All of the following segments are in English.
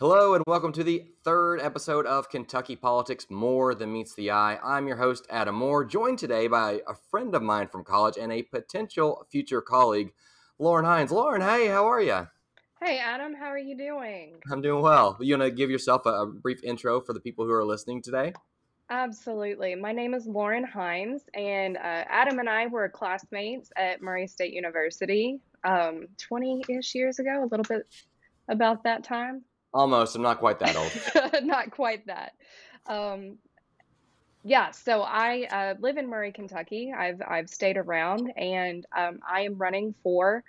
Hello and welcome to the third episode of Kentucky Politics, More Than Meets the Eye. I'm your host, Adam Moore, joined today by a friend of mine from college and a potential future colleague, Lauren Hines. Lauren, hey, how are you? Hey, Adam, how are you doing? I'm doing well. You want to give yourself a brief intro for the people who are listening today? Absolutely. My name is Lauren Hines, and Adam and I were classmates at Murray State University 20-ish years ago, a little bit about that time. Almost. I'm not quite that old. Not quite that. So I live in Murray, Kentucky. I've stayed around, and I am running for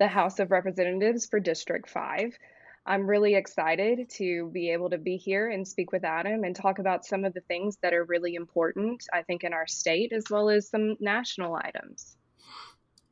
the House of Representatives for District 5. I'm really excited to be able to be here and speak with Adam and talk about some of the things that are really important, I think, in our state, as well as some national items.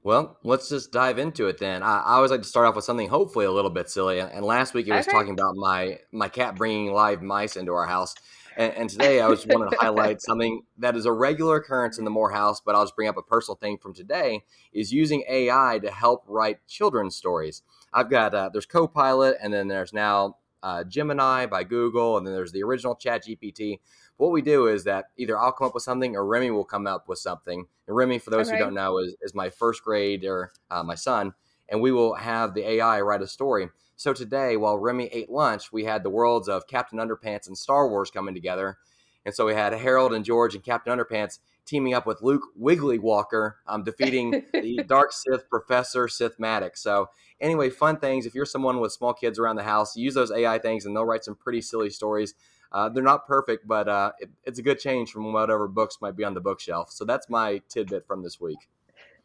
Well, let's just dive into it then. I always like to start off with something hopefully a little bit silly. And last week it was talking about my cat bringing live mice into our house. And today I just wanted to highlight something that is a regular occurrence in the Moore house, but I'll just bring up a personal thing from today, is using AI to help write children's stories. I've got, there's Copilot, and then there's now Gemini by Google, and then there's the original ChatGPT. What we do is that either I'll come up with something or Remy will come up with something. And Remy, for those who don't know, is my first grader, my son, and we will have the AI write a story. So today, while Remy ate lunch, we had the worlds of Captain Underpants and Star Wars coming together. And so we had Harold and George and Captain Underpants teaming up with Luke Wiggly Walker, defeating the Dark Sith Professor Sithmatic. So anyway, fun things. If you're someone with small kids around the house, use those AI things and they'll write some pretty silly stories. They're not perfect, but it's a good change from whatever books might be on the bookshelf. So that's my tidbit from this week.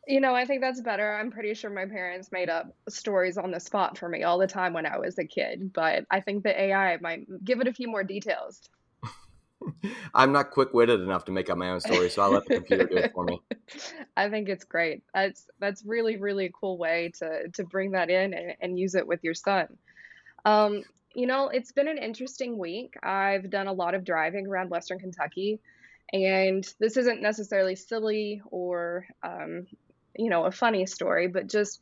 You know, I think that's better. I'm pretty sure my parents made up stories on the spot for me all the time when I was a kid, but I think the AI might give it a few more details. I'm not quick-witted enough to make up my own story, so I let the computer do it for me. I think it's great. That's really, really a cool way to bring that in and use it with your son. You know, it's been an interesting week. I've done a lot of driving around Western Kentucky, and this isn't necessarily silly or, you know, a funny story, but just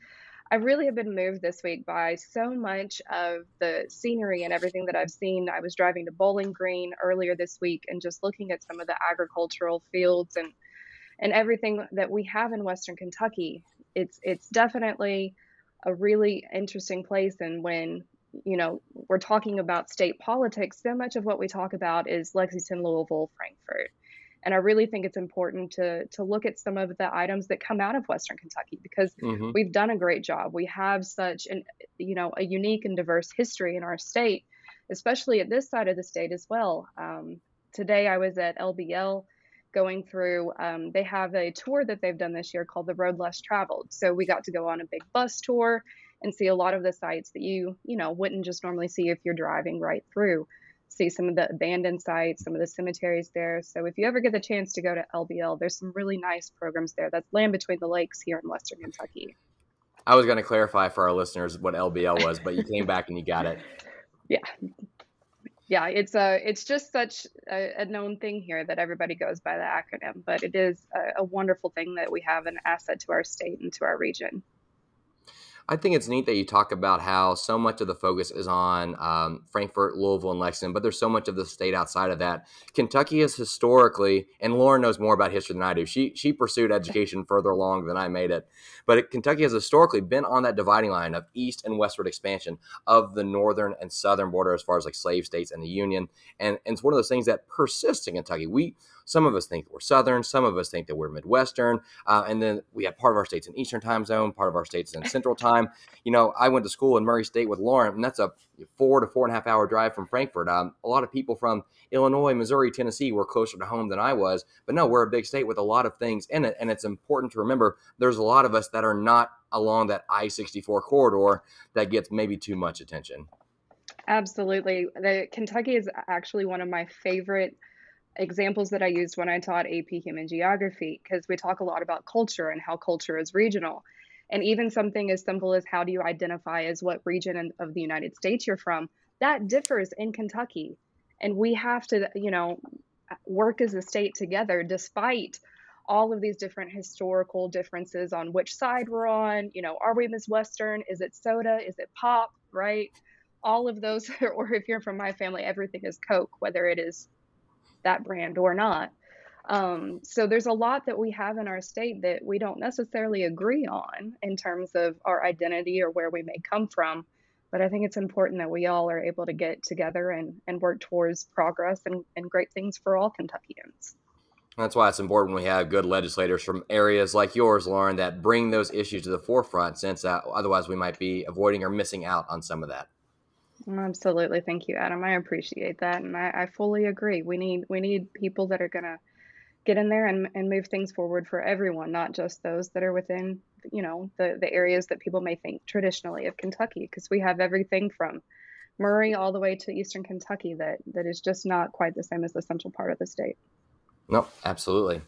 I really have been moved this week by so much of the scenery and everything that I've seen. I was driving to Bowling Green earlier this week and just looking at some of the agricultural fields and everything that we have in Western Kentucky. It's definitely a really interesting place, and when you know, we're talking about state politics, so much of what we talk about is Lexington, Louisville, Frankfort. And I really think it's important to look at some of the items that come out of Western Kentucky, because we've done a great job. We have such a unique and diverse history in our state, especially at this side of the state as well. Today I was at LBL going through, they have a tour that they've done this year called The Road Less Traveled. So we got to go on a big bus tour and see a lot of the sites that you wouldn't just normally see if you're driving right through. See some of the abandoned sites, some of the cemeteries there. So if you ever get the chance to go to LBL, there's some really nice programs there. That's Land Between the Lakes here in Western Kentucky. I was going to clarify for our listeners what LBL was, but you came back and you got it. Yeah, it's just such a known thing here that everybody goes by the acronym, but it is a wonderful thing that we have an asset to our state and to our region. I think it's neat that you talk about how so much of the focus is on Frankfort, Louisville, and Lexington, but there's so much of the state outside of that. Kentucky is historically, and Lauren knows more about history than I do. She pursued education further along than I made it. But Kentucky has historically been on that dividing line of east and westward expansion of the northern and southern border as far as like slave states and the Union. And it's one of those things that persists in Kentucky. Some of us think that we're Southern. Some of us think that we're Midwestern. And then we have part of our state's in Eastern time zone, part of our state's in Central time. You know, I went to school in Murray State with Lauren, and that's a 4 to 4.5 hour drive from Frankfort. A lot of people from Illinois, Missouri, Tennessee were closer to home than I was. But no, we're a big state with a lot of things in it. And it's important to remember there's a lot of us that are not along that I-64 corridor that gets maybe too much attention. Absolutely. Kentucky is actually one of my favorite examples that I used when I taught AP Human Geography, because we talk a lot about culture and how culture is regional. And even something as simple as how do you identify as what region of the United States you're from, that differs in Kentucky. And we have to, you know, work as a state together despite all of these different historical differences on which side we're on. You know, are we Miss Western? Is it soda? Is it pop? Right? all of those, or if you're from my family, everything is Coke, whether it is that brand or not. So there's a lot that we have in our state that we don't necessarily agree on in terms of our identity or where we may come from. But I think it's important that we all are able to get together and work towards progress and great things for all Kentuckians. That's why it's important we have good legislators from areas like yours, Lauren, that bring those issues to the forefront, since otherwise we might be avoiding or missing out on some of that. Absolutely. Thank you, Adam. I appreciate that. And I fully agree. We need people that are going to get in there and move things forward for everyone, not just those that are within, you know, the areas that people may think traditionally of Kentucky, because we have everything from Murray all the way to eastern Kentucky that is just not quite the same as the central part of the state. No, absolutely.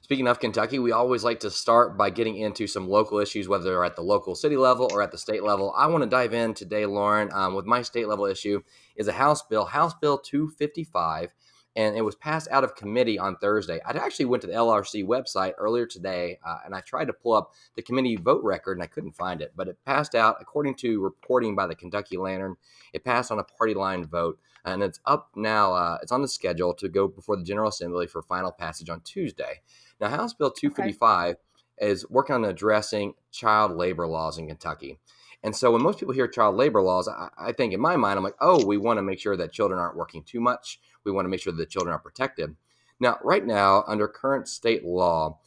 Speaking of Kentucky, we always like to start by getting into some local issues, whether they're at the local city level or at the state level. I want to dive in today, Lauren, with my state level issue is a House Bill 255, and it was passed out of committee on Thursday. I actually went to the LRC website earlier today, and I tried to pull up the committee vote record, and I couldn't find it, but it passed out, according to reporting by the Kentucky Lantern, it passed on a party line vote, and it's up now, it's on the schedule to go before the General Assembly for final passage on Tuesday. Now, House Bill 255 is working on addressing child labor laws in Kentucky. And so when most people hear child labor laws, I think in my mind, I'm like, oh, we want to make sure that children aren't working too much. We want to make sure that the children are protected. Now, right now, under current state law,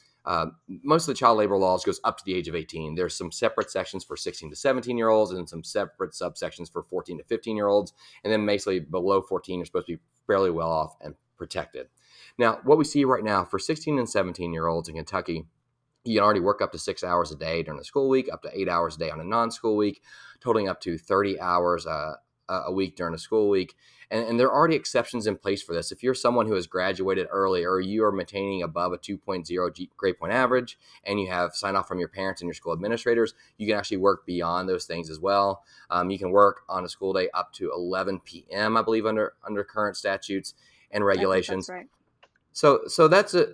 most of the child labor laws goes up to the age of 18. There's some separate sections for 16 to 17-year-olds and some separate subsections for 14 to 15-year-olds. And then basically below 14, you're supposed to be fairly well off and protected. Now, what we see right now for 16 and 17-year-olds in Kentucky, you can already work up to 6 hours a day during the school week, up to 8 hours a day on a non-school week, totaling up to 30 hours a week during a school week. And there are already exceptions in place for this. If you're someone who has graduated early or you are maintaining above a 2.0 grade point average and you have sign off from your parents and your school administrators, you can actually work beyond those things as well. You can work on a school day up to 11 p.m., I believe, under current statutes and regulations. That's right. So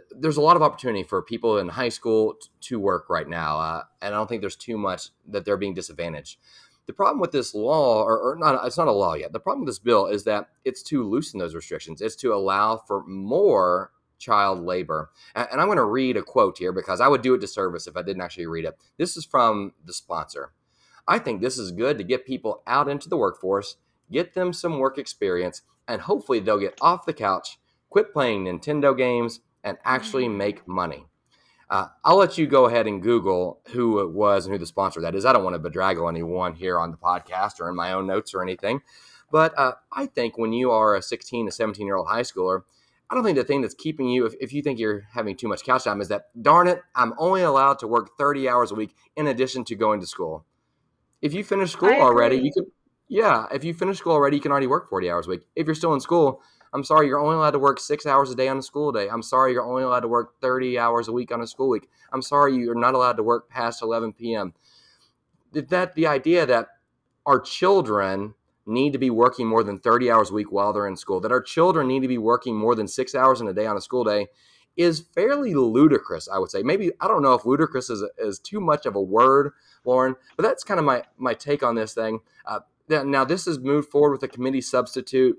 there's a lot of opportunity for people in high school to work right now, and I don't think there's too much that they're being disadvantaged. The problem with this law, or not, it's not a law yet. The problem with this bill is that it's to loosen those restrictions. It's to allow for more child labor. And I'm going to read a quote here because I would do a disservice if I didn't actually read it. This is from the sponsor. "I think this is good to get people out into the workforce, get them some work experience, and hopefully they'll get off the couch, quit playing Nintendo games, and actually make money." I'll let you go ahead and Google who it was and who the sponsor of that is. I don't want to bedraggle anyone here on the podcast or in my own notes or anything. But I think when you are a 16 to 17-year-old high schooler, I don't think the thing that's keeping you, if you think you're having too much couch time, is that, darn it, I'm only allowed to work 30 hours a week in addition to going to school. If you finish school already, you could, if you finish school already, you can already work 40 hours a week. If you're still in school, I'm sorry, you're only allowed to work 6 hours a day on a school day. I'm sorry, you're only allowed to work 30 hours a week on a school week. I'm sorry, you're not allowed to work past 11 p.m. The idea that our children need to be working more than 30 hours a week while they're in school, that our children need to be working more than 6 hours in a day on a school day is fairly ludicrous, I would say. Maybe, I don't know if ludicrous is too much of a word, Lauren, but that's kind of my take on this thing. Now, this is moved forward with a committee substitute.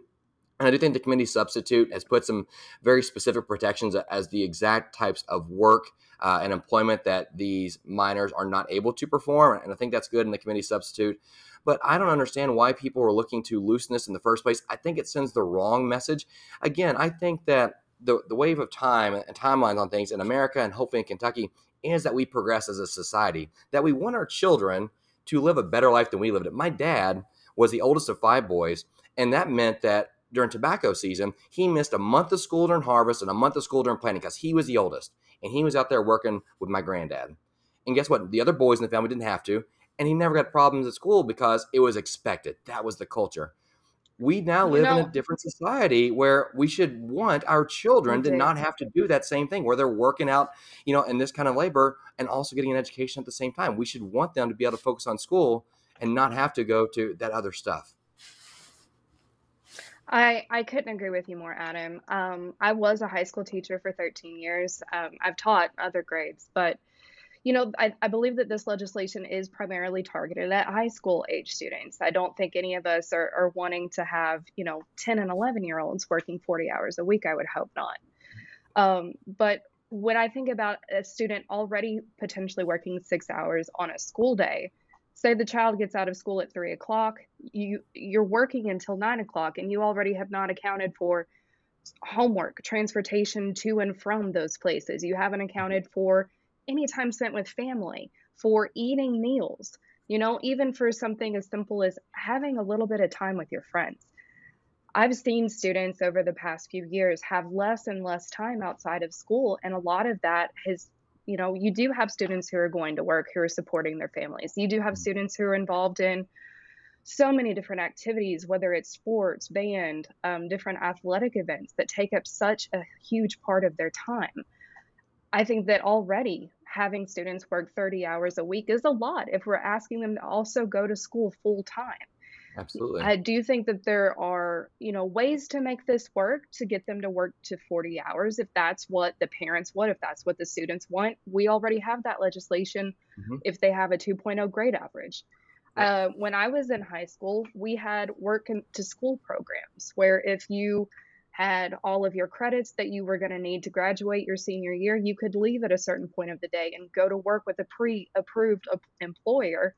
And I do think the committee substitute has put some very specific protections as the exact types of work and employment that these minors are not able to perform. And I think that's good in the committee substitute. But I don't understand why people are looking to loosen this in the first place. I think it sends the wrong message. Again, I think that the wave of time and timelines on things in America and hopefully in Kentucky is that we progress as a society, that we want our children to live a better life than we lived it. My dad was the oldest of 5 boys, and that meant that during tobacco season, he missed a month of school during harvest and a month of school during planting because he was the oldest. And he was out there working with my granddad. And guess what? The other boys in the family didn't have to. And he never got problems at school because it was expected. That was the culture. We now live in a different society where we should want our children to not have to do that same thing, where they're working out, in this kind of labor and also getting an education at the same time. We should want them to be able to focus on school and not have to go to that other stuff. I couldn't agree with you more, Adam. I was a high school teacher for 13 years. I've taught other grades, but you know, I believe that this legislation is primarily targeted at high school age students. I don't think any of us are wanting to have, you know, 10 and 11 year olds working 40 hours a week. I would hope not. But when I think about a student already potentially working 6 hours on a school day, say the child gets out of school at 3 o'clock, you're working until 9 o'clock and you already have not accounted for homework, transportation to and from those places. You haven't accounted for any time spent with family, for eating meals, you know, even for something as simple as having a little bit of time with your friends. I've seen students over the past few years have less and less time outside of school. And a lot of that has, you know, you do have students who are going to work, who are supporting their families. You do have students who are involved in so many different activities, whether it's sports, band, different athletic events that take up such a huge part of their time. I think that already having students work 30 hours a week is a lot if we're asking them to also go to school full time. Absolutely. I do think that there are, you know, ways to make this work, to get them to work to 40 hours. If that's what the parents want, if that's what the students want, we already have that legislation if they have a 2.0 grade average. Right. When I was in high school, we had work to school programs where if you had all of your credits that you were going to need to graduate your senior year, you could leave at a certain point of the day and go to work with a pre-approved employer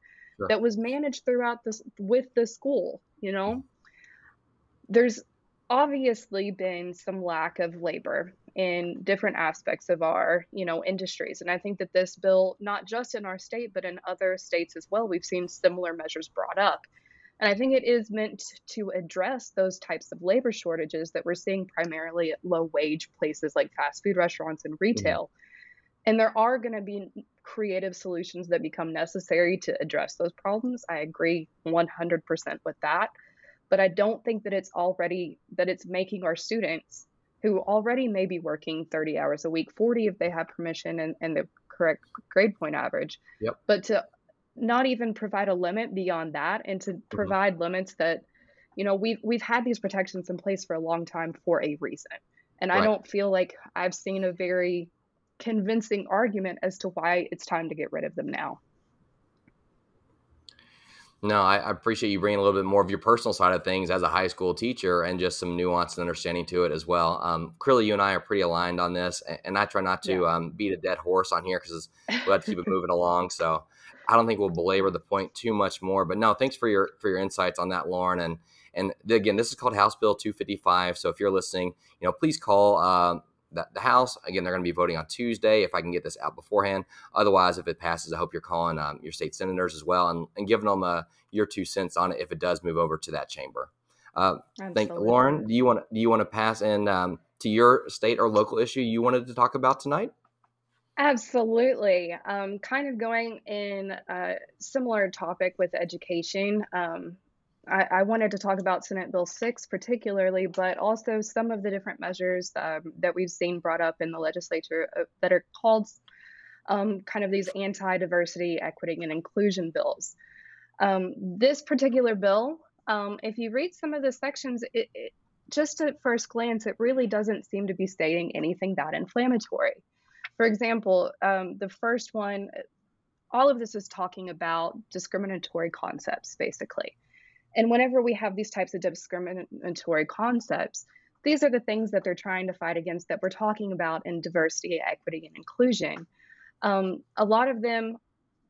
that was managed throughout this with the school. You know, there's obviously been some lack of labor in different aspects of our, you know, industries. And I think that this bill, not just in our state, but in other states as well, we've seen similar measures brought up. And I think it is meant to address those types of labor shortages that we're seeing primarily at low wage places like fast food restaurants and retail. And there are going to be creative solutions that become necessary to address those problems. I agree 100% with that. But I don't think that it's already that it's making our students who already may be working 30 hours a week, 40 if they have permission and the correct grade point average, but to not even provide a limit beyond that and to provide limits that, you know, we've had these protections in place for a long time for a reason. And I don't feel like I've seen a very convincing argument as to why it's time to get rid of them now. No, I appreciate you bringing a little bit more of your personal side of things as a high school teacher and just some nuance and understanding to it as well. Clearly, you and I are pretty aligned on this, and I try not to beat a dead horse on here because we'll have to keep it moving along. So I don't think we'll belabor the point too much more. But no, thanks for your insights on that, Lauren. And again, this is called House Bill 255. So if you're listening, you know, please call the House. Again, they're going to be voting on Tuesday if I can get this out beforehand. Otherwise, if it passes, I hope you're calling your state senators as well and giving them your 2 cents on it if it does move over to that chamber. Thank Lauren. Do you want to pass in to your state or local issue you wanted to talk about tonight? Absolutely. Kind of going in a similar topic with education. I wanted to talk about Senate Bill 6 particularly, but also some of the different measures that we've seen brought up in the legislature that are called kind of these anti-diversity, equity, and inclusion bills. This particular bill, if you read some of the sections, it just at first glance, it really doesn't seem to be stating anything that inflammatory. For example, the first one, all of this is talking about discriminatory concepts, basically. And whenever we have these types of discriminatory concepts, these are the things that they're trying to fight against that we're talking about in diversity, equity, and inclusion. A lot of them,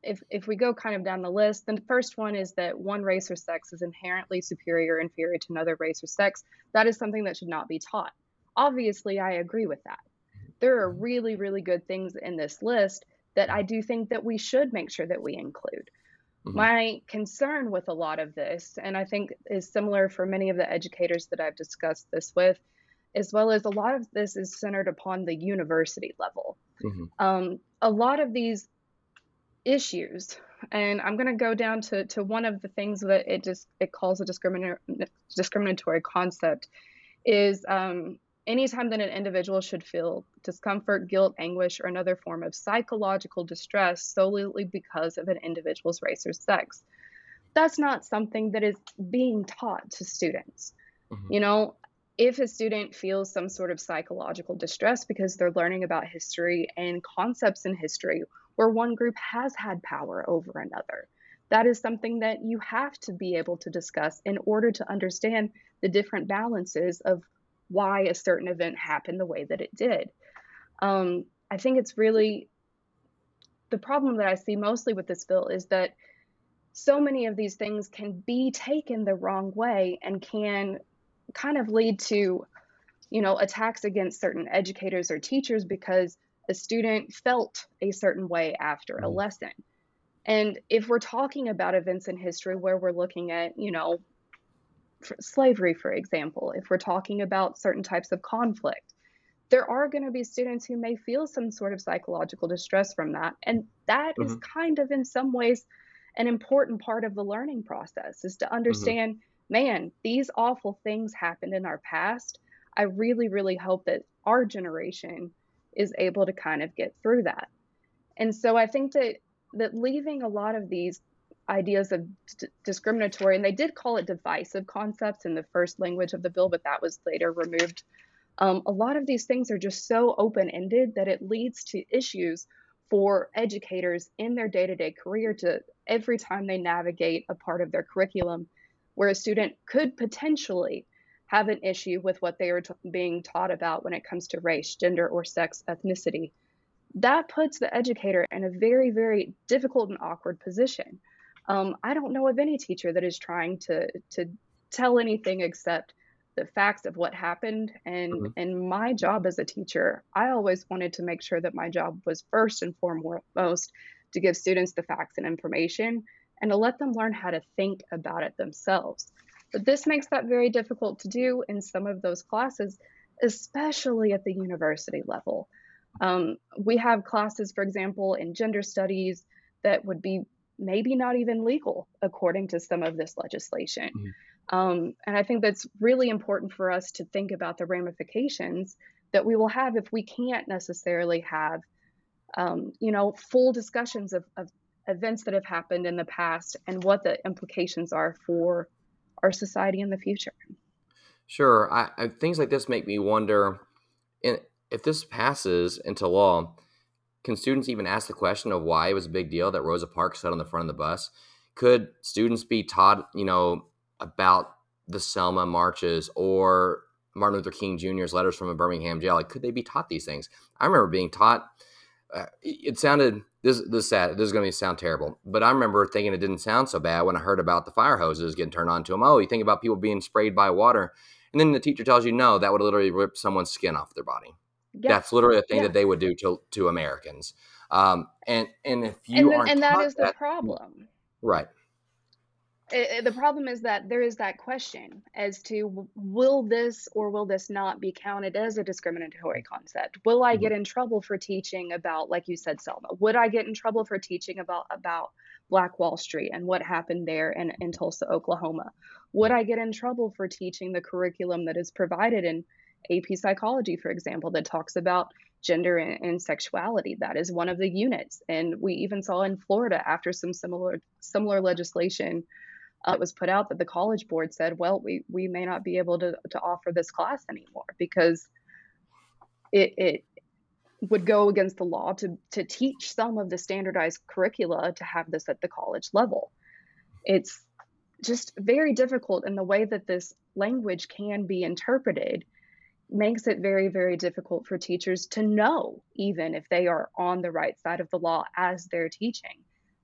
if we go kind of down the list, the first one is that one race or sex is inherently superior or inferior to another race or sex. That is something that should not be taught. Obviously, I agree with that. There are really, really good things in this list that I do think that we should make sure that we include. My concern with a lot of this, and I think is similar for many of the educators that I've discussed this with, as well as a lot of this is centered upon the university level. A lot of these issues, and I'm going to go down to one of the things that it calls a discriminatory concept, is anytime that an individual should feel discomfort, guilt, anguish, or another form of psychological distress solely because of an individual's race or sex. That's not something that is being taught to students. You know, if a student feels some sort of psychological distress because they're learning about history and concepts in history, where one group has had power over another. That is something that you have to be able to discuss in order to understand the different balances of why a certain event happened the way that it did. I think it's really the problem that I see mostly with this bill is that so many of these things can be taken the wrong way and can kind of lead to, you know, attacks against certain educators or teachers because a student felt a certain way after a lesson. And if we're talking about events in history where we're looking at, you know, slavery, for example, if we're talking about certain types of conflict, there are going to be students who may feel some sort of psychological distress from that. And that is kind of in some ways an important part of the learning process, is to understand, man, these awful things happened in our past. I really, really hope that our generation is able to kind of get through that. And so I think that leaving a lot of these ideas of discriminatory, and they did call it divisive concepts in the first language of the bill, but that was later removed. A lot of these things are just so open-ended that it leads to issues for educators in their day-to-day career to every time they navigate a part of their curriculum where a student could potentially have an issue with what they are being taught about when it comes to race, gender, or sex, ethnicity. That puts the educator in a very, very difficult and awkward position. I don't know of any teacher that is trying to tell anything except the facts of what happened. And and my job as a teacher, I always wanted to make sure that my job was first and foremost to give students the facts and information and to let them learn how to think about it themselves. But this makes that very difficult to do in some of those classes, especially at the university level. We have classes, for example, in gender studies that would be maybe not even legal according to some of this legislation. And I think that's really important for us to think about the ramifications that we will have if we can't necessarily have, you know, full discussions of events that have happened in the past and what the implications are for our society in the future. Sure. I things like this make me wonder, if this passes into law, can students even ask the question of why it was a big deal that Rosa Parks sat on the front of the bus? Could students be taught, you know, about the Selma marches or Martin Luther King Jr.'s letters from a Birmingham jail? Like, could they be taught these things? I remember being taught, it sounded, this sad, this is going to sound terrible, but I remember thinking it didn't sound so bad when I heard about the fire hoses getting turned on to them. Oh, you think about people being sprayed by water. And then the teacher tells you, no, that would literally rip someone's skin off their body. Yeah. That's literally a thing that they would do to Americans. And if you aren't taught that is the problem. Right. The problem is that there is that question as to will this or will this not be counted as a discriminatory concept? Will I get in trouble for teaching about, like you said, Selma? Would I get in trouble for teaching about Black Wall Street and what happened there in Tulsa, Oklahoma? Would I get in trouble for teaching the curriculum that is provided in AP psychology, for example, that talks about gender and sexuality? That is one of the units. And we even saw in Florida after some similar legislation was put out that the College Board said, well, we may not be able to offer this class anymore because it would go against the law to teach some of the standardized curricula to have this at the college level. It's just very difficult, and the way that this language can be interpreted makes it very, very difficult for teachers to know even if they are on the right side of the law as they're teaching.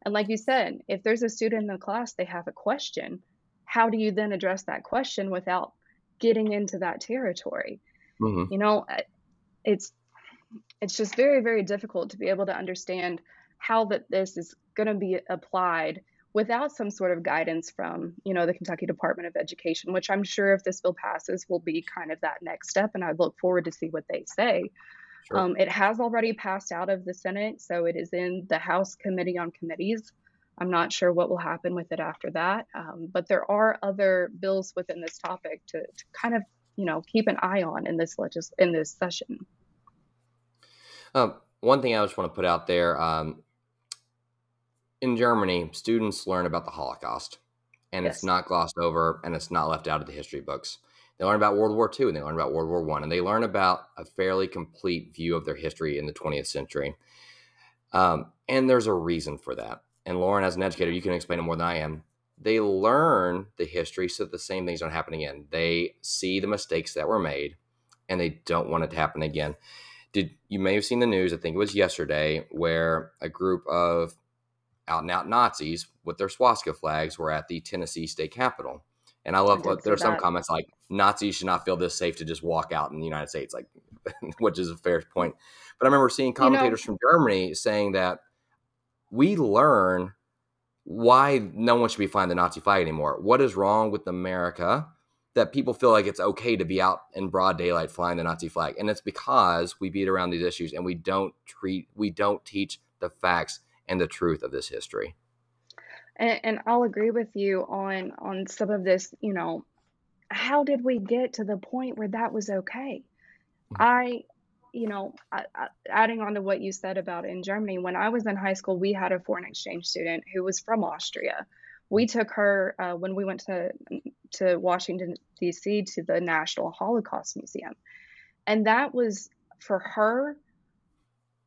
And like you said, if there's a student in the class, they have a question, how do you then address that question without getting into that territory? You know, it's just very, very difficult to be able to understand how that this is going to be applied without some sort of guidance from, you know, the Kentucky Department of Education, which I'm sure if this bill passes will be kind of that next step. And I look forward to see what they say. Sure. It has already passed out of the Senate, so it is in the House Committee on Committees. I'm not sure what will happen with it after that. But there are other bills within this topic to kind of, you know, keep an eye on in this session. One thing I just want to put out there, in Germany, students learn about the Holocaust, and it's not glossed over, and it's not left out of the history books. They learn about World War II, and they learn about World War I, and they learn about a fairly complete view of their history in the 20th century. And there's a reason for that. And Lauren, as an educator, you can explain it more than I am. They learn the history so the same things don't happen again. They see the mistakes that were made and they don't want it to happen again. You may have seen the news, I think it was yesterday, where a group of out-and-out Nazis with their swastika flags were at the Tennessee state capitol. And I love what there's some comments like Nazis should not feel this safe to just walk out in the United States, like, which is a fair point. But I remember seeing commentators from Germany saying that we learn why no one should be flying the Nazi flag anymore. What is wrong with America that people feel like it's okay to be out in broad daylight flying the Nazi flag? And it's because we beat around these issues and we don't teach the facts and the truth of this history. And I'll agree with you on some of this. You know, how did we get to the point where that was okay? I, adding on to what you said about in Germany, when I was in high school, we had a foreign exchange student who was from Austria. We took her when we went to Washington, D.C. to the National Holocaust Museum. And that was for her.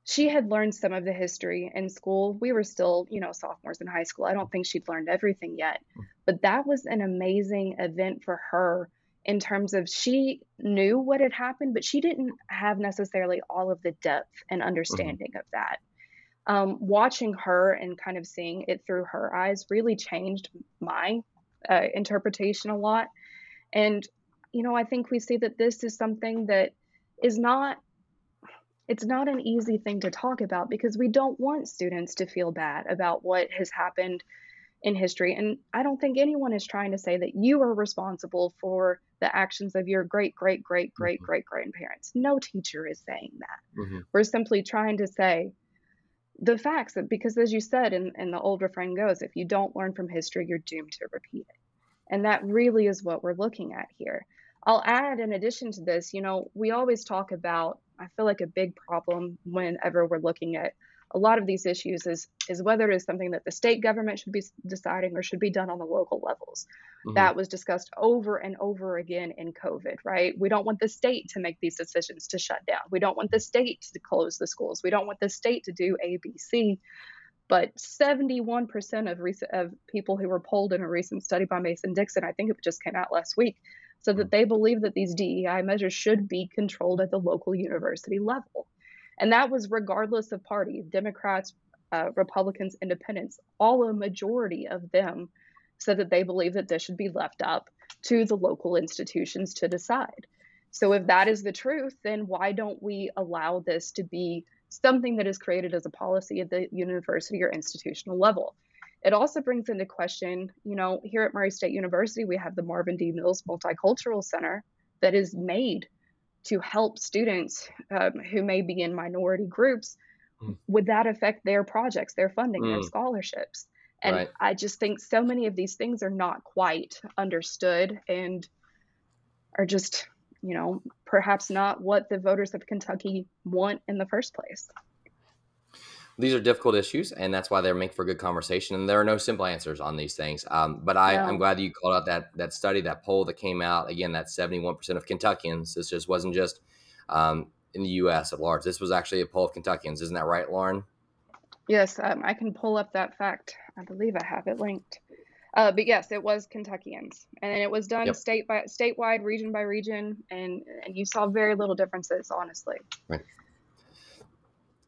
She had learned some of the history in school. We were still, sophomores in high school. I don't think she'd learned everything yet, but that was an amazing event for her in terms of she knew what had happened, but she didn't have necessarily all of the depth and understanding of that. Watching her and kind of seeing it through her eyes really changed my interpretation a lot. And, I think we see that this is something that is not, it's not an easy thing to talk about because we don't want students to feel bad about what has happened in history. And I don't think anyone is trying to say that you are responsible for the actions of your great, great, great, great, great grandparents. No teacher is saying that. We're simply trying to say the facts, because as you said, and the old refrain goes, if you don't learn from history, you're doomed to repeat it. And that really is what we're looking at here. I'll add, in addition to this, we always talk about, I feel like a big problem whenever we're looking at a lot of these issues is whether it is something that the state government should be deciding or should be done on the local levels. That was discussed over and over again in COVID, right? We don't want the state to make these decisions to shut down. We don't want the state to close the schools. We don't want the state to do A, B, C. But 71% of people who were polled in a recent study by Mason-Dixon, I think it just came out last week, so that they believe that these DEI measures should be controlled at the local university level. And that was regardless of party, Democrats, Republicans, Independents, all a majority of them said that they believe that this should be left up to the local institutions to decide. So if that is the truth, then why don't we allow this to be something that is created as a policy at the university or institutional level? It also brings into question, here at Murray State University, we have the Marvin D. Mills Multicultural Center that is made to help students who may be in minority groups. Would that affect their projects, their funding, their scholarships? And right. I just think so many of these things are not quite understood and are just, perhaps not what the voters of Kentucky want in the first place. These are difficult issues, and that's why they make for good conversation. And there are no simple answers on these things. I'm glad that you called out that study, that poll that came out. Again, that 71% of Kentuckians. This just wasn't just in the U.S. at large. This was actually a poll of Kentuckians. Isn't that right, Lauren? Yes, I can pull up that fact. I believe I have it linked. But yes, it was Kentuckians, and it was done statewide, region by region, and you saw very little differences, honestly. Right.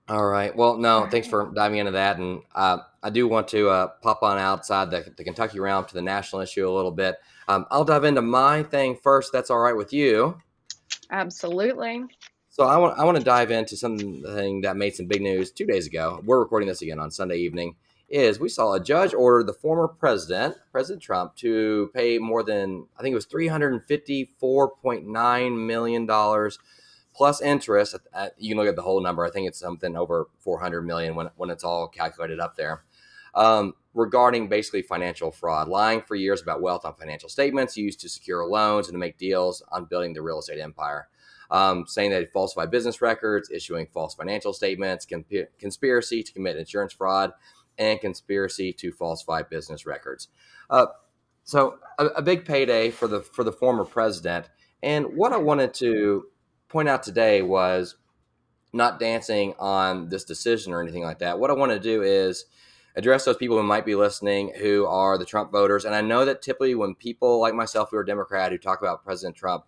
All right. Well, no, thanks for diving into that. And I do want to pop on outside the Kentucky realm to the national issue a little bit. I'll dive into my thing first. That's all right with you. Absolutely. So I want to dive into something that made some big news 2 days ago. We're recording this again on Sunday evening. Is we saw a judge order the former president, President Trump, to pay more than, I think it was $354.9 million plus interest. You can look at the whole number. I think it's something over $400 million when it's all calculated up there. Regarding basically financial fraud, lying for years about wealth on financial statements used to secure loans and to make deals on building the real estate empire. Saying that he falsified business records, issuing false financial statements, conspiracy to commit insurance fraud, and conspiracy to falsify business records. So a big payday for the former president. And what I wanted to point out today was not dancing on this decision or anything like that. What I want to do is address those people who might be listening who are the Trump voters. And I know that typically when people like myself who are Democrat who talk about President Trump,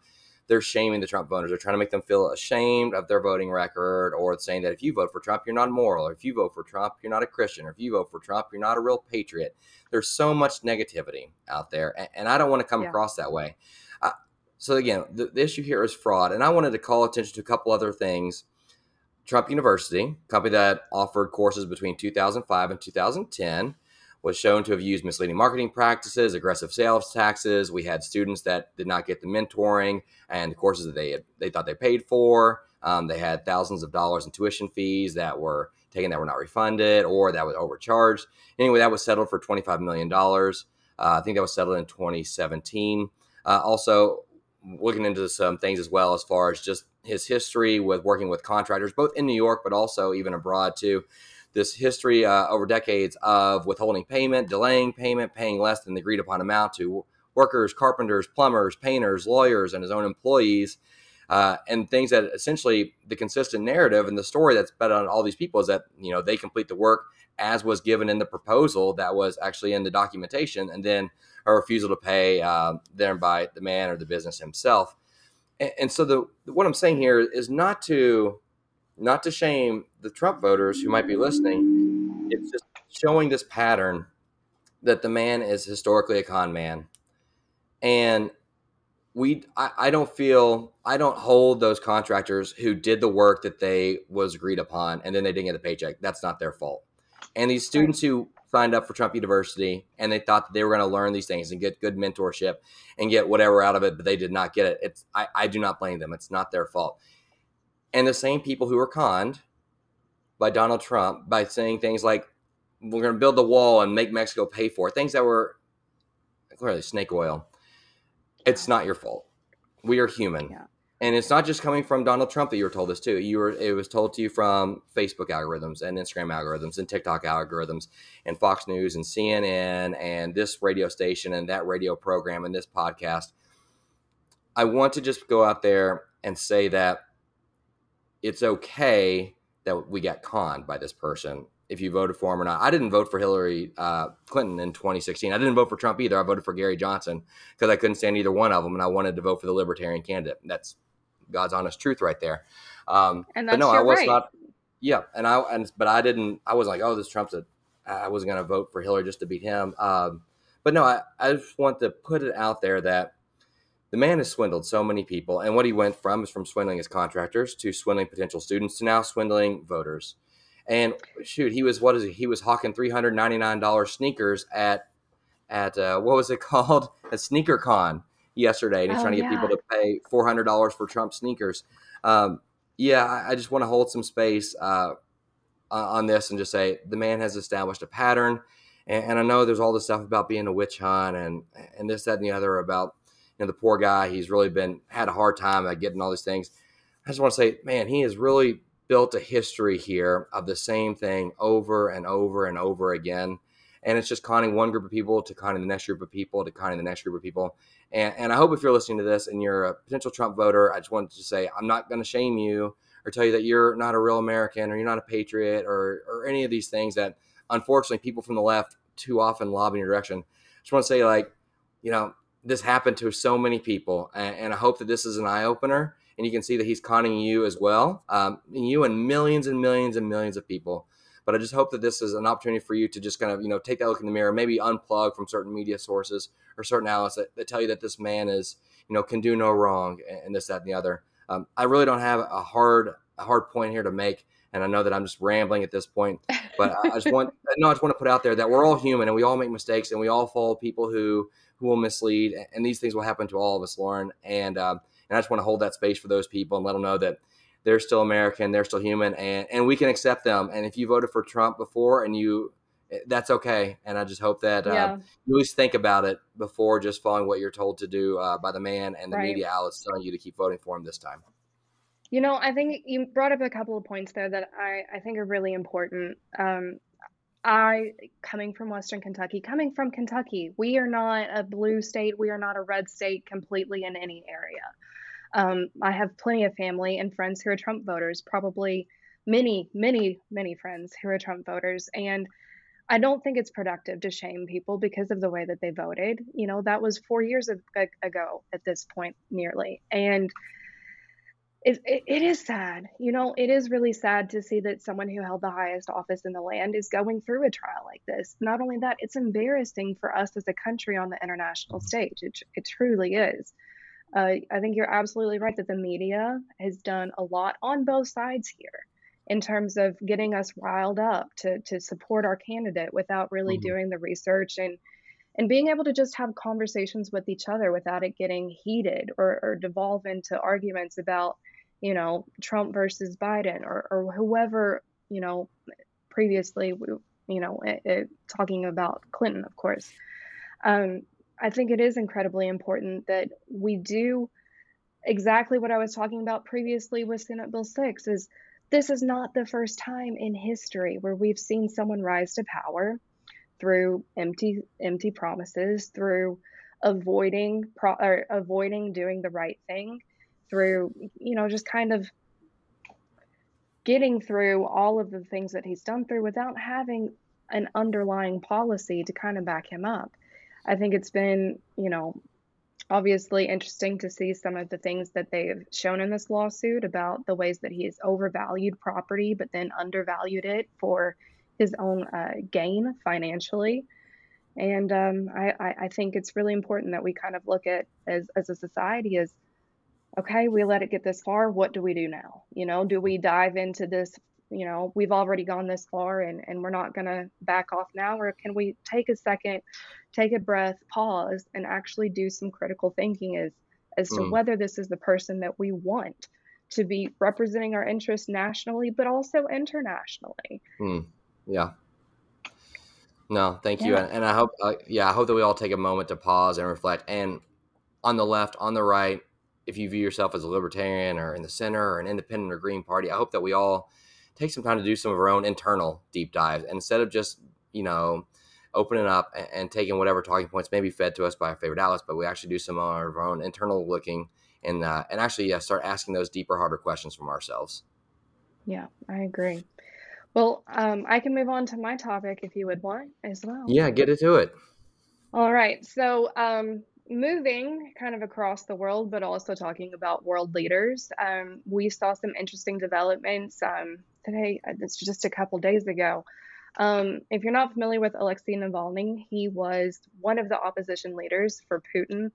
they're shaming the Trump voters. They're trying to make them feel ashamed of their voting record, or saying that if you vote for Trump, you're not moral, or if you vote for Trump, you're not a Christian, or if you vote for Trump, you're not a real patriot. There's so much negativity out there, and I don't want to come across that way. So again, the issue here is fraud, and I wanted to call attention to a couple other things. Trump University, a company that offered courses between 2005 and 2010, was shown to have used misleading marketing practices, aggressive sales taxes. We had students that did not get the mentoring and the courses that they thought they paid for. They had thousands of dollars in tuition fees that were taken that were not refunded or that was overcharged. Anyway, that was settled for $25 million. I think that was settled in 2017. Also, looking into some things as well as far as just his history with working with contractors, both in New York, but also even abroad too. This history over decades of withholding payment, delaying payment, paying less than the agreed upon amount to workers, carpenters, plumbers, painters, lawyers, and his own employees, and things that essentially the consistent narrative and the story that's bet on all these people is that, you know, they complete the work as was given in the proposal that was actually in the documentation, and then a refusal to pay there by the man or the business himself. And so what I'm saying here is not to shame the Trump voters who might be listening. It's just showing this pattern that the man is historically a con man. And I don't hold those contractors who did the work that they was agreed upon and then they didn't get the paycheck. That's not their fault. And these students who signed up for Trump University and they thought that they were going to learn these things and get good mentorship and get whatever out of it, but they did not get it. I do not blame them. It's not their fault. And the same people who are conned by Donald Trump by saying things like, we're going to build the wall and make Mexico pay for it, things that were clearly snake oil. It's not your fault. We are human. Yeah. And it's not just coming from Donald Trump that you were told this too. It was told to you from Facebook algorithms and Instagram algorithms and TikTok algorithms and Fox News and CNN and this radio station and that radio program and this podcast. I want to just go out there and say that it's okay that we got conned by this person if you voted for him or not. I didn't vote for Hillary Clinton in 2016. I didn't vote for Trump either. I voted for Gary Johnson because I couldn't stand either one of them, and I wanted to vote for the libertarian candidate. That's God's honest truth right there. And that's but no, I was right. Not. Yeah, but I didn't. I wasn't like, oh, this Trump's a. I wasn't going to vote for Hillary just to beat him. But no, I just want to put it out there that the man has swindled so many people, and what he went from is from swindling his contractors to swindling potential students to now swindling voters. And shoot, he was hawking $399 sneakers at what was it called? A sneaker con yesterday, and he's trying to get people to pay $400 for Trump sneakers. I just want to hold some space on this and just say the man has established a pattern. And I know there's all this stuff about being a witch hunt and this, that, and the other about, you know, the poor guy, he's really had a hard time at getting all these things. I just want to say, man, he has really built a history here of the same thing over and over and over again. And it's just conning one group of people to conning the next group of people to conning the next group of people. And I hope if you're listening to this and you're a potential Trump voter, I just wanted to say, I'm not going to shame you or tell you that you're not a real American or you're not a patriot or any of these things that unfortunately people from the left too often lob in your direction. I just want to say, like, you know, this happened to so many people, and I hope that this is an eye opener, and you can see that he's conning you as well, you and millions and millions and millions of people. But I just hope that this is an opportunity for you to just kind of, you know, take that look in the mirror, maybe unplug from certain media sources or certain outlets that tell you that this man is, you know, can do no wrong and this, that, and the other. I really don't have a hard point here to make, and I know that I'm just rambling at this point, but I just want to put out there that we're all human and we all make mistakes and we all follow people who will mislead, and these things will happen to all of us, Lauren. And I just want to hold that space for those people and let them know that they're still American, they're still human, and we can accept them. And if you voted for Trump before, that's okay. And I just hope that you at least think about it before just following what you're told to do by the man and the media outlets telling you to keep voting for him this time. You know, I think you brought up a couple of points there that I think are really important. Coming from Western Kentucky, we are not a blue state. We are not a red state completely in any area. I have plenty of family and friends who are Trump voters, probably many, many, many friends who are Trump voters. And I don't think it's productive to shame people because of the way that they voted. You know, that was 4 years ago at this point, nearly. And it is sad. You know, it is really sad to see that someone who held the highest office in the land is going through a trial like this. Not only that, it's embarrassing for us as a country on the international stage. It truly is. I think you're absolutely right that the media has done a lot on both sides here in terms of getting us riled up to support our candidate without really doing the research and being able to just have conversations with each other without it getting heated or devolve into arguments about, you know, Trump versus Biden or whoever, you know, previously, you know, talking about Clinton, of course. I think it is incredibly important that we do exactly what I was talking about previously with Senate Bill 6 is this is not the first time in history where we've seen someone rise to power through empty promises, through avoiding doing the right thing, through, you know, just kind of getting through all of the things that he's done through without having an underlying policy to kind of back him up. I think it's been, you know, obviously interesting to see some of the things that they've shown in this lawsuit about the ways that he has overvalued property, but then undervalued it for his own gain financially. And I think it's really important that we kind of look at as a society as, okay, we let it get this far. What do we do now? You know, do we dive into this? You know, we've already gone this far and we're not going to back off now. Or can we take a second, take a breath, pause, and actually do some critical thinking as to whether this is the person that we want to be representing our interests nationally, but also internationally. Yeah. No, thank you. And I hope, I hope that we all take a moment to pause and reflect. And on the left, on the right, if you view yourself as a libertarian or in the center or an independent or green party, I hope that we all take some time to do some of our own internal deep dives instead of just, you know, opening up and taking whatever talking points may be fed to us by our favorite outlets, but we actually do some of our own internal looking and actually start asking those deeper, harder questions from ourselves. Yeah, I agree. Well, I can move on to my topic if you would want as well. Yeah, get into it. All right. So moving kind of across the world, but also talking about world leaders, we saw some interesting developments today. It's just a couple days ago. If you're not familiar with Alexei Navalny, he was one of the opposition leaders for Putin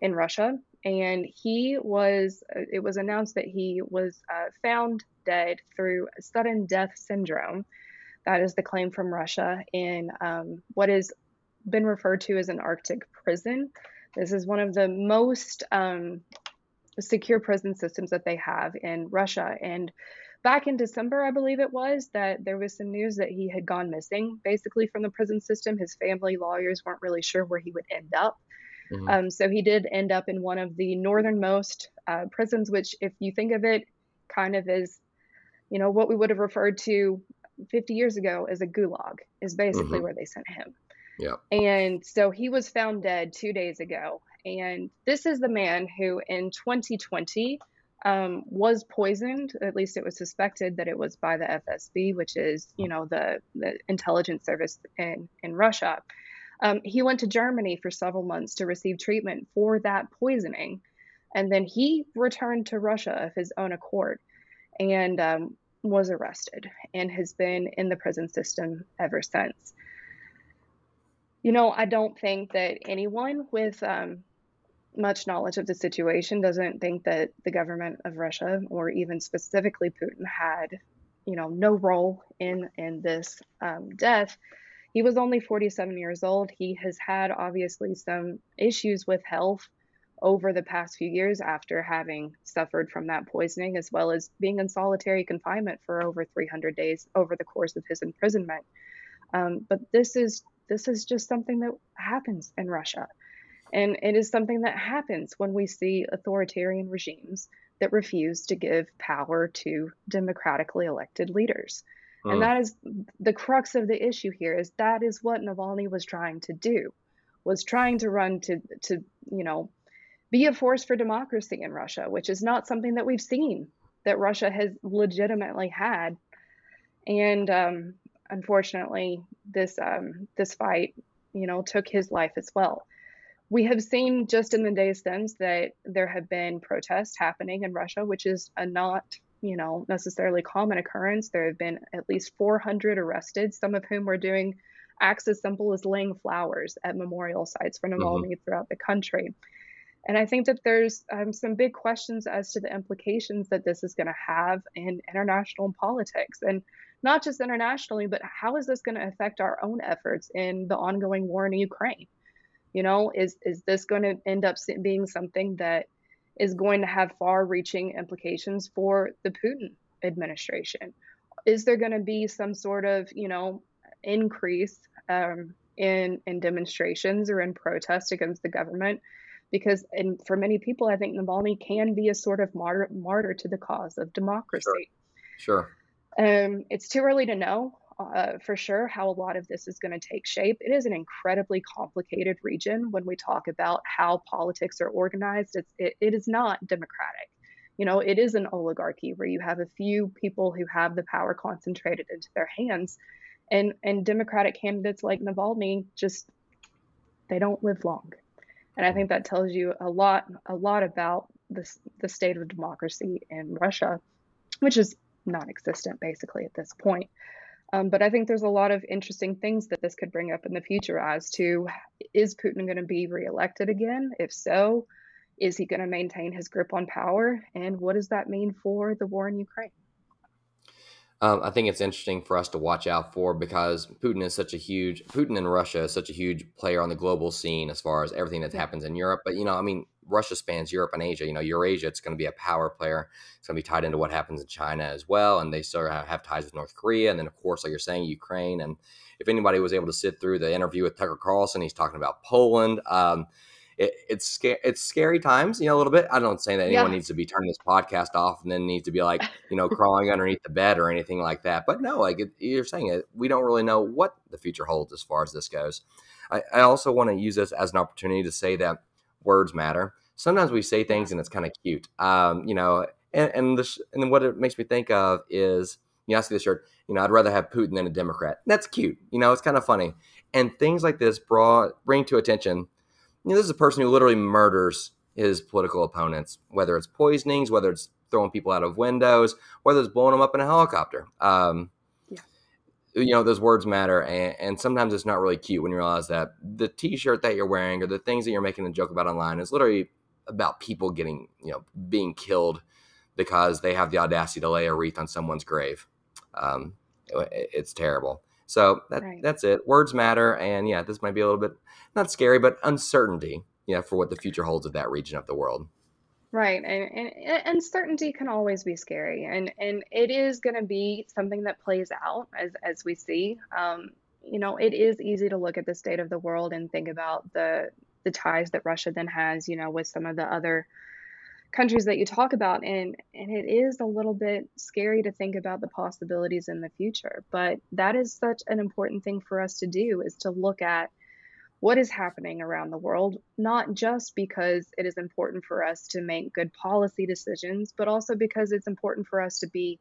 in Russia. And it was announced that he was found dead through sudden death syndrome. That is the claim from Russia in what has been referred to as an Arctic prison. This is one of the most secure prison systems that they have in Russia. And back in December, I believe it was, that there was some news that he had gone missing, basically from the prison system. His family, lawyers weren't really sure where he would end up. So he did end up in one of the northernmost prisons, which if you think of it kind of as, you know, what we would have referred to 50 years ago as a gulag is basically where they sent him. Yeah. And so he was found dead 2 days ago. And this is the man who in 2020 was poisoned. At least it was suspected that it was by the FSB, which is, you know, the intelligence service in Russia. He went to Germany for several months to receive treatment for that poisoning. And then he returned to Russia of his own accord and was arrested and has been in the prison system ever since. You know, I don't think that anyone with much knowledge of the situation doesn't think that the government of Russia or even specifically Putin had, you know, no role in this death. He was only 47 years old. He has had obviously some issues with health over the past few years after having suffered from that poisoning, as well as being in solitary confinement for over 300 days over the course of his imprisonment. But this is just something that happens in Russia. And it is something that happens when we see authoritarian regimes that refuse to give power to democratically elected leaders. And that is the crux of the issue here, is that is what Navalny was trying to do, was trying to run to, you know, be a force for democracy in Russia, which is not something that we've seen that Russia has legitimately had. And unfortunately, this fight, took his life as well. We have seen just in the days since that there have been protests happening in Russia, which is a not, necessarily common occurrence. There have been at least 400 arrested, some of whom were doing acts as simple as laying flowers at memorial sites for Navalny throughout the country. And I think that there's some big questions as to the implications that this is going to have in international politics, and not just internationally, but how is this going to affect our own efforts in the ongoing war in Ukraine? Is this going to end up being something that is going to have far-reaching implications for the Putin administration? Is there going to be some sort of, increase in demonstrations or in protest against the government? Because for many people, I think Navalny can be a sort of martyr to the cause of democracy. Sure. It's too early to know for sure how a lot of this is going to take shape. It is an incredibly complicated region when we talk about how politics are organized. It is not democratic. It is an oligarchy where you have a few people who have the power concentrated into their hands. And Democratic candidates like Navalny they don't live long. And I think that tells you a lot about the state of democracy in Russia, which is non-existent basically at this point. But I think there's a lot of interesting things that this could bring up in the future as to, is Putin going to be reelected again? If so, is he going to maintain his grip on power? And what does that mean for the war in Ukraine? I think it's interesting for us to watch out for, because Putin and Russia is such a huge player on the global scene as far as everything that happens in Europe. But, Russia spans Europe and Asia, Eurasia, it's going to be a power player. It's going to be tied into what happens in China as well. And they sort of have ties with North Korea. And then, of course, like you're saying, Ukraine. And if anybody was able to sit through the interview with Tucker Carlson, he's talking about Poland. It's scary times, a little bit. I don't say that anyone needs to be turning this podcast off and then needs to be like, crawling underneath the bed or anything like that. But no, you're saying it, we don't really know what the future holds as far as this goes. I also want to use this as an opportunity to say that words matter. Sometimes we say things and it's kind of cute, and what it makes me think of is, I see the shirt, I'd rather have Putin than a Democrat. That's cute. It's kind of funny. And things like this bring to attention, this is a person who literally murders his political opponents, whether it's poisonings, whether it's throwing people out of windows, whether it's blowing them up in a helicopter. Those words matter. And sometimes it's not really cute when you realize that the T-shirt that you're wearing or the things that you're making a joke about online is literally about people getting, being killed because they have the audacity to lay a wreath on someone's grave. It's terrible. So that's it. Words matter. And this might be a little bit, not scary, but uncertainty, for what the future holds of that region of the world. Right. And uncertainty can always be scary. And it is going to be something that plays out as we see. It is easy to look at the state of the world and think about the ties that Russia then has, with some of the other countries that you talk about. And it is a little bit scary to think about the possibilities in the future. But that is such an important thing for us to do, is to look at what is happening around the world, not just because it is important for us to make good policy decisions, but also because it's important for us to be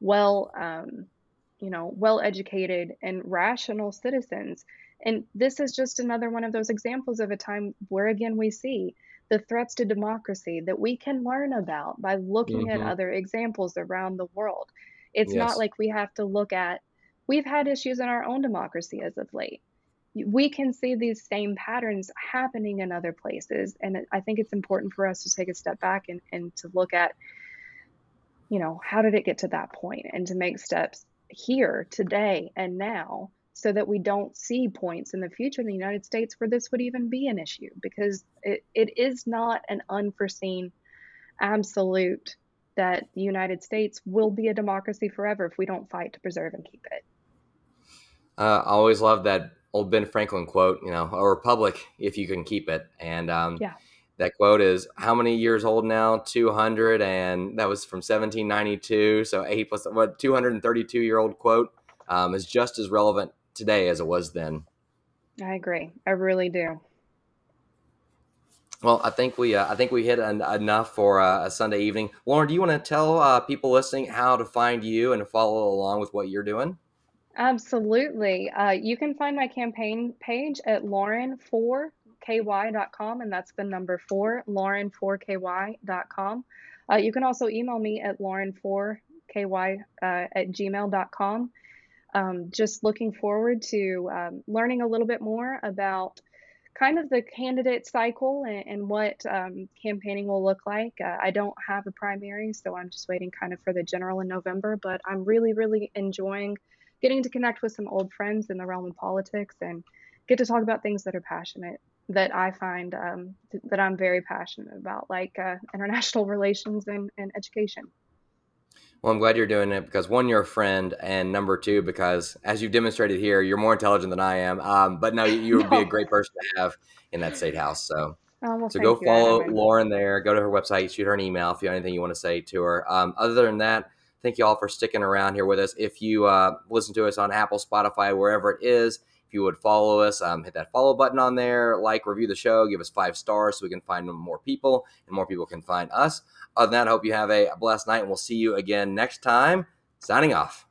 well-educated and rational citizens. And this is just another one of those examples of a time where, again, we see the threats to democracy that we can learn about by looking at other examples around the world. It's not like we have to look at, we've had issues in our own democracy as of late. We can see these same patterns happening in other places. And I think it's important for us to take a step back and to look at, how did it get to that point, and to make steps here today and now, so that we don't see points in the future in the United States where this would even be an issue, because it is not an unforeseen absolute that the United States will be a democracy forever if we don't fight to preserve and keep it. I always love that old Ben Franklin quote, a republic if you can keep it. And that quote is how many years old now? 200. And that was from 1792. So 232-year-old quote is just as relevant today as it was then. I agree. I really do. Well, I think we hit enough for a Sunday evening. Lauren, do you want to tell people listening how to find you and follow along with what you're doing? Absolutely. You can find my campaign page at lauren4ky.com, and that's the number 4, lauren4ky.com. You can also email me at lauren4ky at gmail.com. Just looking forward to learning a little bit more about kind of the candidate cycle and what campaigning will look like. I don't have a primary, so I'm just waiting kind of for the general in November, but I'm really, really enjoying getting to connect with some old friends in the realm of politics and get to talk about things that are passionate, that I find that I'm very passionate about, like international relations and education. Well, I'm glad you're doing it because, one, you're a friend, and number two, because as you've demonstrated here, you're more intelligent than I am. But no, you would be a great person to have in that state house. So, so go follow Lauren there. Go to her website. Shoot her an email if you have anything you want to say to her. Other than that, thank you all for sticking around here with us. If you listen to us on Apple, Spotify, wherever it is, if you would follow us, hit that follow button on there, like, review the show, give us 5 stars so we can find more people and more people can find us. Other than that, I hope you have a blessed night, and we'll see you again next time. Signing off.